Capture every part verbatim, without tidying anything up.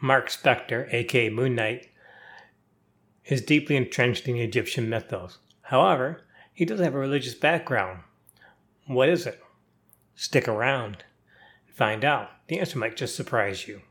Mark Spector, aka Moon Knight, is deeply entrenched in the Egyptian mythos. However, he does have a religious background. What is it? Stick around and find out. The answer might just surprise you.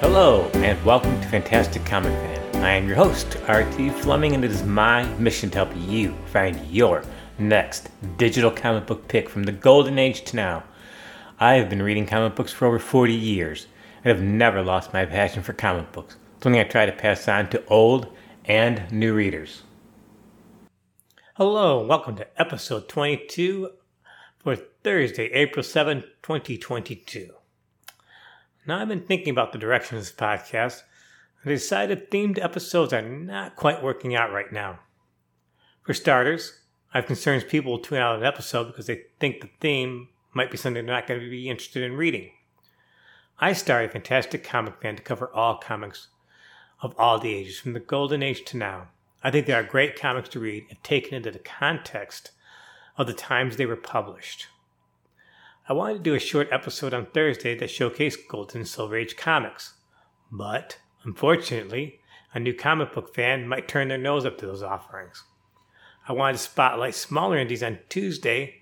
Hello, and welcome to Fantastic Comic Fan. I am your host, R T. Fleming, and it is my mission to help you find your next digital comic book pick from the golden age to now. I have been reading comic books for over forty years, and have never lost my passion for comic books, something I try to pass on to old and new readers. Hello, welcome to episode twenty-two for Thursday, April seventh, twenty twenty-two. Now, I've been thinking about the direction of this podcast, and I decided themed episodes are not quite working out right now. For starters, I have concerns people will tune out an episode because they think the theme might be something they're not going to be interested in reading. I started Fantastic Comic Fan to cover all comics of all the ages, from the golden age to now. I think there are great comics to read if taken into the context of the times they were published. I wanted to do a short episode on Thursday that showcased Golden and Silver Age comics, but, unfortunately, a new comic book fan might turn their nose up to those offerings. I wanted to spotlight smaller indies on Tuesday,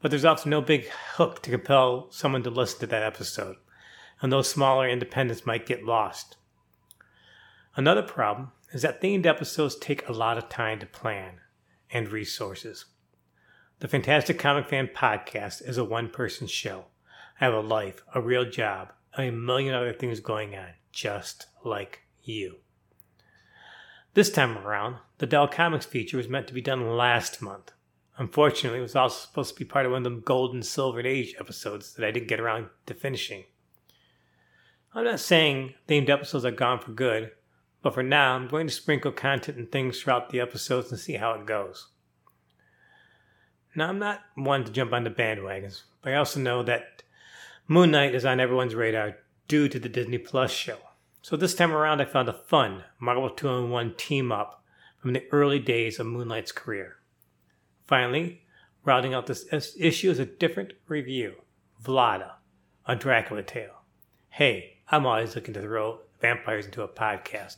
but there's also no big hook to compel someone to listen to that episode, and those smaller independents might get lost. Another problem is that themed episodes take a lot of time to plan and resources. The Fantastic Comic Fan podcast is a one-person show. I have a life, a real job, and a million other things going on, just like you. This time around, the Dell Comics feature was meant to be done last month. Unfortunately, it was also supposed to be part of one of the Gold and Silver Age episodes that I didn't get around to finishing. I'm not saying themed episodes are gone for good, but for now, I'm going to sprinkle content and things throughout the episodes and see how it goes. Now, I'm not one to jump on the bandwagons, but I also know that Moon Knight is on everyone's radar due to the Disney Plus show. So this time around, I found a fun Marvel Two-in-One team-up from the early days of Moon Knight's career. Finally, rounding out this issue is a different review, Vlada, a Dracula tale. Hey, I'm always looking to throw vampires into a podcast.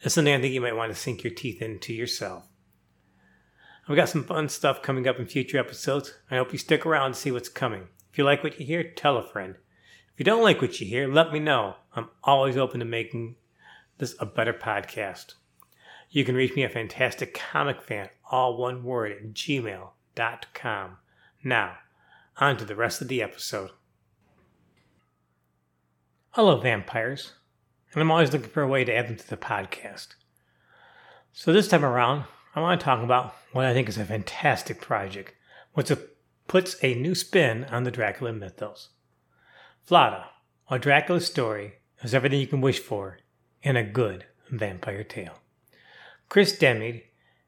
It's something I think you might want to sink your teeth into yourself. We've got some fun stuff coming up in future episodes. I hope you stick around and see what's coming. If you like what you hear, tell a friend. If you don't like what you hear, let me know. I'm always open to making this a better podcast. You can reach me at fantastic comic fan, all one word, at gmail dot com. Now, on to the rest of the episode. Hello, vampires. And I'm always looking for a way to add them to the podcast. So this time around, I want to talk about what I think is a fantastic project, which puts a new spin on the Dracula mythos. Vlada, a Dracula story, is everything you can wish for in a good vampire tale. Chris Demied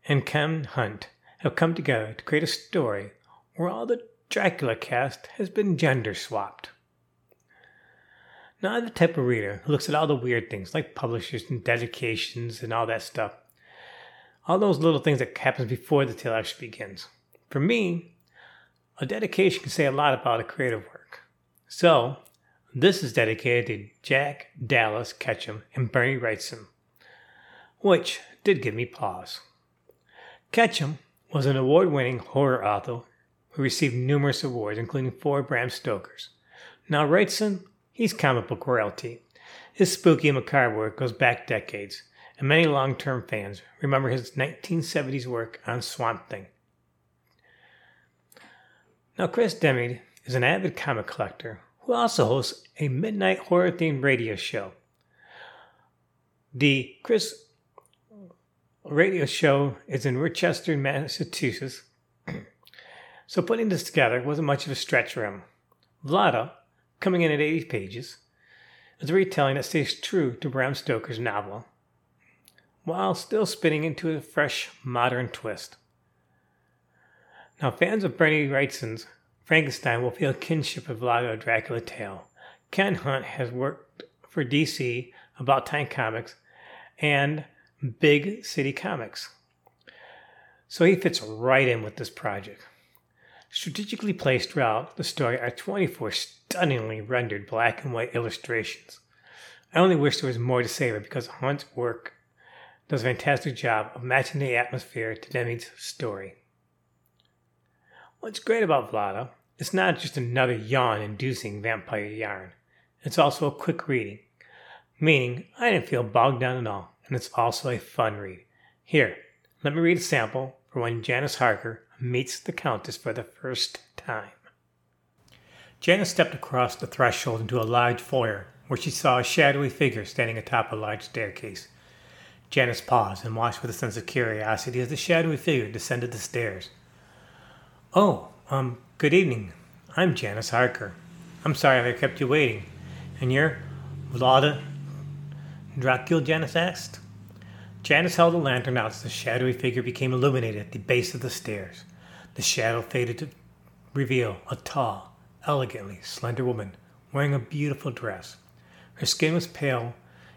and Ken Hunt have come together to create a story where all the Dracula cast has been gender swapped. Now, I'm the type of reader who looks at all the weird things like publishers and dedications and all that stuff. All those little things that happens before the tale actually begins. For me, a dedication can say a lot about a creative work. So, this is dedicated to Jack Dallas Ketchum and Bernie Wrightson, which did give me pause. Ketchum was an award-winning horror author who received numerous awards, including four Bram Stokers. Now, Wrightson, he's comic book royalty. His spooky and macabre work goes back decades, and many long-term fans remember his nineteen seventies work on Swamp Thing. Now, Chris Demied is an avid comic collector who also hosts a midnight horror-themed radio show. The Chris radio show is in Worcester, Massachusetts, so putting this together wasn't much of a stretch for him. Vlada, coming in at eighty pages, is a retelling that stays true to Bram Stoker's novel, while still spinning into a fresh, modern twist. Now, fans of Bernie Wrightson's Frankenstein will feel kinship with Vlada, a Dracula tale. Ken Hunt has worked for D C, About Time Comics, and Big City Comics. So he fits right in with this project. Strategically placed throughout the story are twenty-four stunningly rendered black and white illustrations. I only wish there was more to savor because Hunt's work does a fantastic job of matching the atmosphere to Demied's story. What's great about Vlada, it's not just another yawn-inducing vampire yarn. It's also a quick reading, meaning I didn't feel bogged down at all, and it's also a fun read. Here, let me read a sample for when Janice Harker meets the Countess for the first time. Janice stepped across the threshold into a large foyer, where she saw a shadowy figure standing atop a large staircase. Janice paused and watched with a sense of curiosity as the shadowy figure descended the stairs. "Oh, um, good evening. I'm Janice Harker. I'm sorry if I kept you waiting. And you're Vlada Dracul?" Janice asked. Janice held a lantern out as the shadowy figure became illuminated at the base of the stairs. The shadow faded to reveal a tall, elegantly slender woman wearing a beautiful dress. Her skin was pale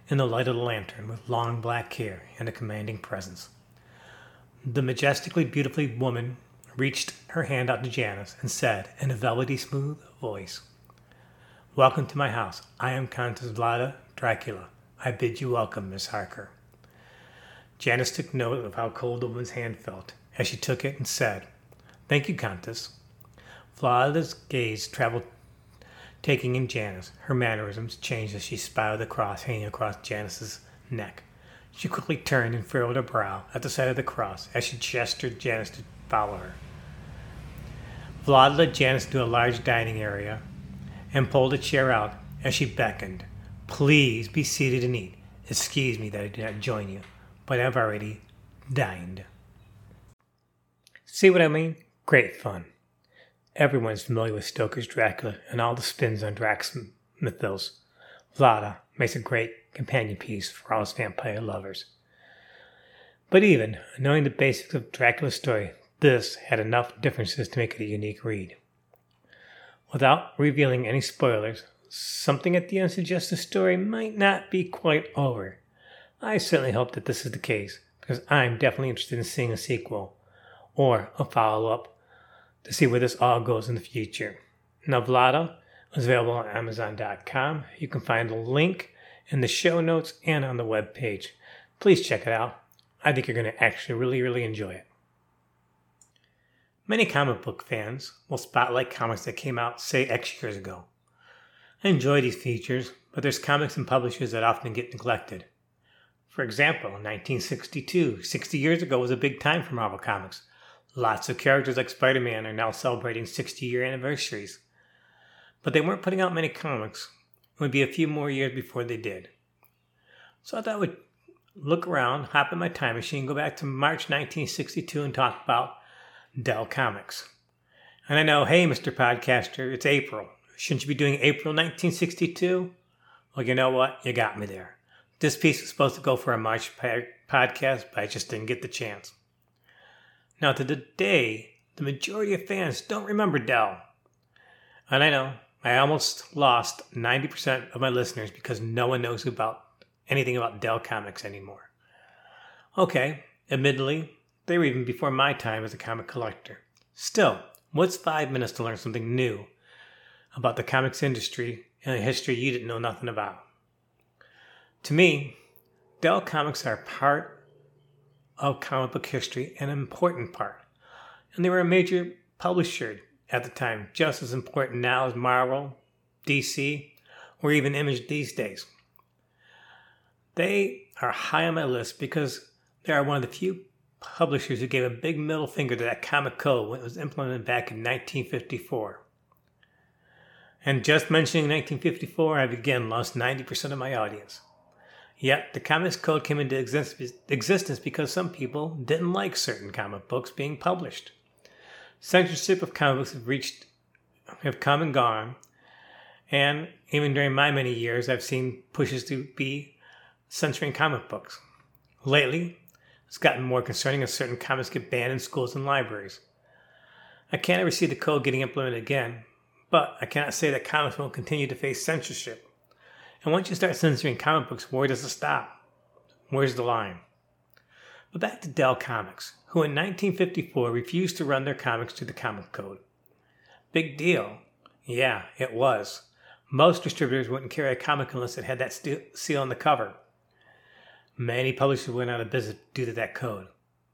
in the light of the lantern, with long black hair and a commanding presence. The majestically beautiful woman reached her hand out to Janice and said in a velvety smooth voice, "Welcome to my house. I am Countess Vlada Dracula. I bid you welcome, Miss Harker." Janice took note of how cold the woman's hand felt as she took it and said, "Thank you, Countess." Vlada's gaze traveled, taking in Janice. Her mannerisms changed as she spied the cross hanging across Janice's neck. She quickly turned and furrowed her brow at the sight of the cross as she gestured Janice to follow her. Vlada led Janice to a large dining area and pulled a chair out as she beckoned. "Please be seated and eat. Excuse me that I did not join you, but I've already dined." See what I mean? Great fun. Everyone's familiar with Stoker's Dracula and all the spins on Drax mythos. Vlada makes a great companion piece for all his vampire lovers. But even knowing the basics of Dracula's story, this had enough differences to make it a unique read. Without revealing any spoilers, something at the end suggests the story might not be quite over. I certainly hope that this is the case, because I'm definitely interested in seeing a sequel, or a follow-up, to see where this all goes in the future. Now, Vlada is available on Amazon dot com. You can find the link in the show notes and on the webpage. Please check it out. I think you're going to actually really, really enjoy it. Many comic book fans will spotlight comics that came out, say, X years ago. I enjoy these features, but there's comics and publishers that often get neglected. For example, nineteen sixty-two, sixty years ago, was a big time for Marvel Comics. Lots of characters like Spider-Man are now celebrating sixty-year anniversaries. But they weren't putting out many comics. It would be a few more years before they did. So I thought I would look around, hop in my time machine, go back to March nineteen sixty-two and talk about Dell Comics. And I know, hey, Mister Podcaster, it's April. Shouldn't you be doing April nineteen sixty-two? Well, you know what? You got me there. This piece was supposed to go for a March pa- podcast, but I just didn't get the chance. Now, to the day, the majority of fans don't remember Dell. And I know, I almost lost ninety percent of my listeners because no one knows about anything about Dell Comics anymore. Okay, admittedly, they were even before my time as a comic collector. Still, what's five minutes to learn something new about the comics industry and a history you didn't know nothing about? To me, Dell Comics are part of comic book history, an important part. And they were a major publisher at the time, just as important now as Marvel, D C, or even Image these days. They are high on my list because they are one of the few publishers who gave a big middle finger to that comic code when it was implemented back in nineteen fifty-four. And just mentioning nineteen fifty-four, I've again lost ninety percent of my audience. Yet, the Comics Code came into existence because some people didn't like certain comic books being published. Censorship of comic books have reached, have come and gone, and even during my many years, I've seen pushes to be censoring comic books. Lately, it's gotten more concerning as certain comics get banned in schools and libraries. I can't ever see the code getting implemented again, but I cannot say that comics won't continue to face censorship. And once you start censoring comic books, where does it stop? Where's the line? But back to Dell Comics, who in nineteen fifty-four refused to run their comics to the comic code. Big deal. Yeah, it was. Most distributors wouldn't carry a comic unless it had that st- seal on the cover. Many publishers went out of business due to that code.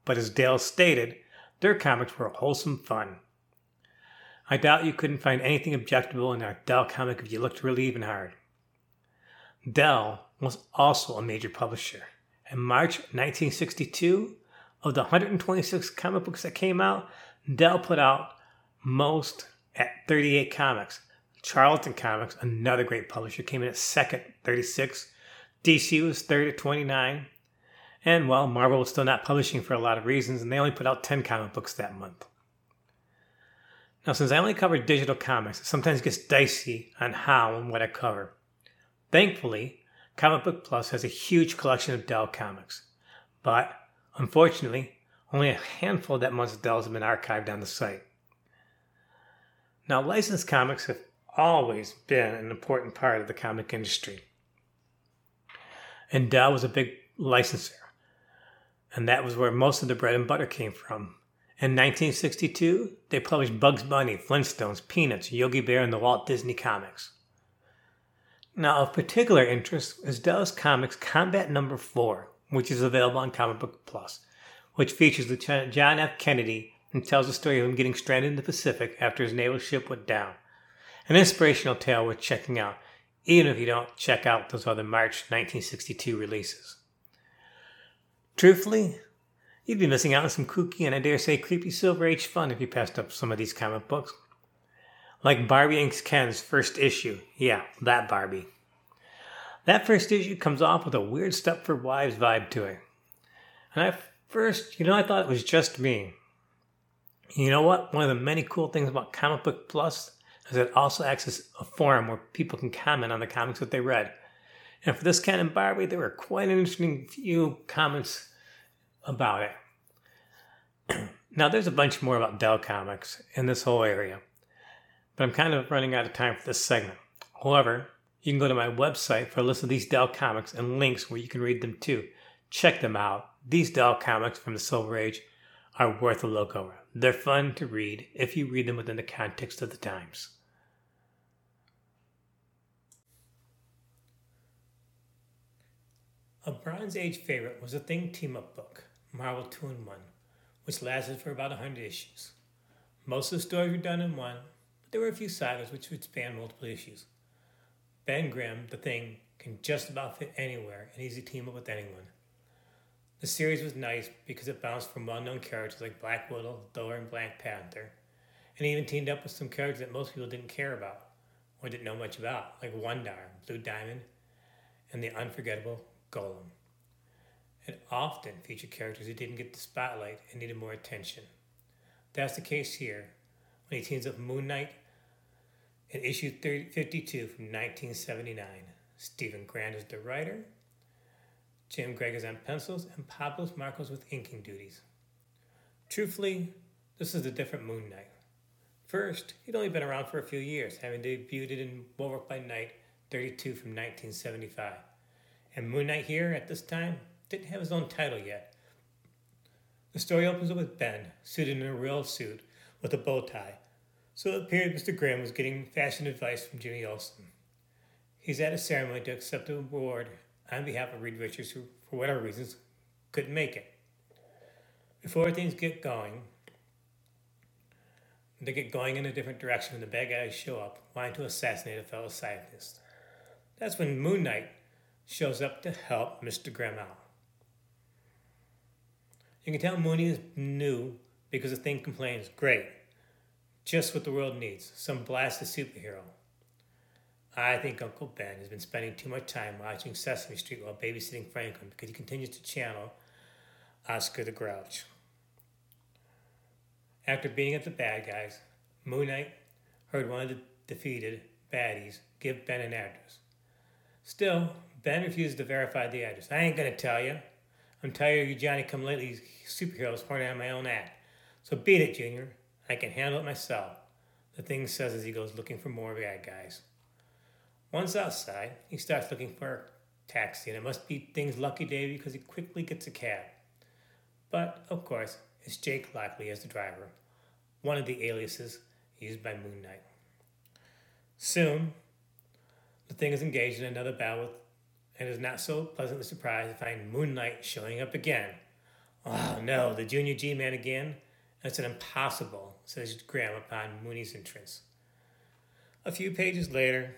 But as Dell stated, their comics were wholesome fun. I doubt you couldn't find anything objectionable in a Dell comic if you looked really even hard. Dell was also a major publisher. In March nineteen sixty-two, of the one hundred twenty-six comic books that came out, Dell put out most at thirty-eight comics. Charlton Comics, another great publisher, came in at second, thirty-six. D C was third at twenty-nine. And, well, Marvel was still not publishing for a lot of reasons, and they only put out ten comic books that month. Now, since I only cover digital comics, it sometimes gets dicey on how and what I cover. Thankfully, Comic Book Plus has a huge collection of Dell comics. But, unfortunately, only a handful of that month's Dells have been archived on the site. Now, licensed comics have always been an important part of the comic industry. And Dell was a big licenser. And that was where most of the bread and butter came from. In nineteen sixty-two, they published Bugs Bunny, Flintstones, Peanuts, Yogi Bear, and the Walt Disney comics. Now, of particular interest is Dell's Comics Combat Number four, which is available on Comic Book Plus, which features Lieutenant John F. Kennedy and tells the story of him getting stranded in the Pacific after his naval ship went down. An inspirational tale worth checking out, even if you don't check out those other March nineteen sixty-two releases. Truthfully, you'd be missing out on some kooky and I dare say creepy Silver Age fun if you passed up some of these comic books. Like Barbie Incorporated. Ken's first issue. Yeah, that Barbie. That first issue comes off with a weird Stepford Wives vibe to it. And at first, you know, I thought it was just me. You know what? One of the many cool things about Comic Book Plus is it also acts as a forum where people can comment on the comics that they read. And for this Ken and Barbie, there were quite an interesting few comments about it. Now, there's a bunch more about Dell Comics in this whole area, but I'm kind of running out of time for this segment. However, you can go to my website for a list of these Dell comics and links where you can read them too. Check them out. These Dell comics from the Silver Age are worth a look over. They're fun to read if you read them within the context of the times. A Bronze Age favorite was the Thing team-up book, Marvel Two-in-One, which lasted for about one hundred issues. Most of the stories were done in one, but there were a few sagas which would span multiple issues. Ben Grimm, the Thing, can just about fit anywhere and easily team up with anyone. The series was nice because it bounced from well-known characters like Black Widow, Thor, and Black Panther, and even teamed up with some characters that most people didn't care about or didn't know much about, like Wondar, Blue Diamond, and the unforgettable Golem. It often featured characters who didn't get the spotlight and needed more attention. That's the case here when he teams up Moon Knight, in issue fifty-two from nineteen seventy-nine, Stephen Grant is the writer, Jim Gregg is on pencils, and Pablos Marcos with inking duties. Truthfully, this is a different Moon Knight. First, he'd only been around for a few years, having debuted in Woolworth by Night thirty-two from nineteen seventy-five. And Moon Knight here, at this time, didn't have his own title yet. The story opens up with Ben, suited in a real suit with a bow tie, so it appeared Mister Grimm was getting fashion advice from Jimmy Olsen. He's at a ceremony to accept an award on behalf of Reed Richards, who, for whatever reasons, couldn't make it. Before things get going, they get going in a different direction when the bad guys show up, wanting to assassinate a fellow scientist. That's when Moon Knight shows up to help Mister Grimm out. You can tell Mooney is new because the Thing complains, "Great. Just what the world needs, some blasted superhero. I think Uncle Ben has been spending too much time watching Sesame Street while babysitting Franklin because he continues to channel Oscar the Grouch." After beating up the bad guys, Moon Knight heard one of the defeated baddies give Ben an address. Still, Ben refuses to verify the address. "I ain't gonna tell you. I'm tired of you Johnny-come-lately superheroes pointing out my own act. So beat it, Junior. I can handle it myself," the Thing says as he goes looking for more bad guys. Once outside, he starts looking for taxi, and it must be Thing's lucky day because he quickly gets a cab. But, of course, it's Jake Lockley as the driver, one of the aliases used by Moon Knight. Soon, the Thing is engaged in another battle with, and is not so pleasantly surprised to find Moon Knight showing up again. Oh no, the Junior G-Man again? That's an impossible, says Graham upon Mooney's entrance. A few pages later,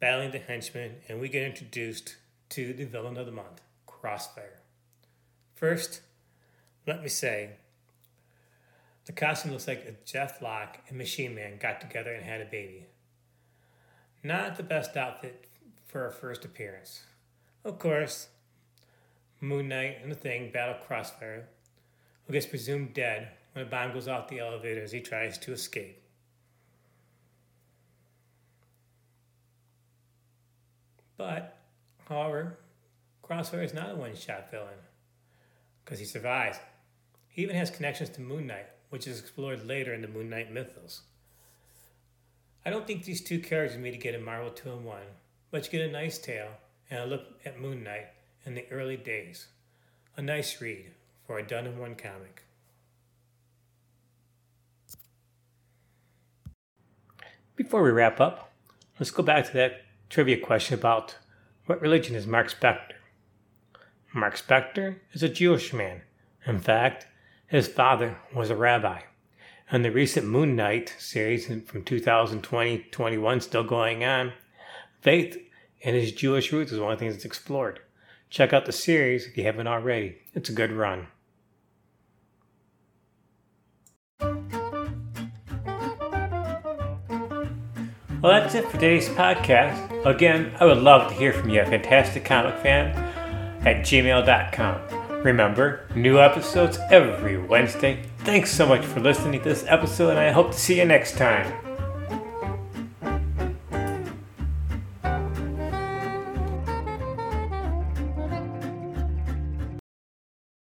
battling the henchman, and we get introduced to the villain of the month, Crossfire. First, let me say, the costume looks like Jeff Locke and Machine Man got together and had a baby. Not the best outfit for her first appearance. Of course, Moon Knight and the Thing battle Crossfire, who gets presumed dead when a bomb goes off the elevator as he tries to escape. But, however, Crossfire is not a one-shot villain, because he survives. He even has connections to Moon Knight, which is explored later in the Moon Knight mythos. I don't think these two characters meet again in Marvel Two-in-One, but you get a nice tale and a look at Moon Knight in the early days. A nice read for a done-in-one comic. Before we wrap up, let's go back to that trivia question about what religion is Mark Spector. Mark Spector is a Jewish man. In fact, his father was a rabbi. In the recent Moon Knight series from two thousand twenty to twenty-one, still going on, faith and his Jewish roots is one of the things that's explored. Check out the series if you haven't already. It's a good run. Well, that's it for today's podcast. Again, I would love to hear from you, Fantastic Comic Fan, at gmail dot com. Remember, new episodes every Wednesday. Thanks so much for listening to this episode, and I hope to see you next time.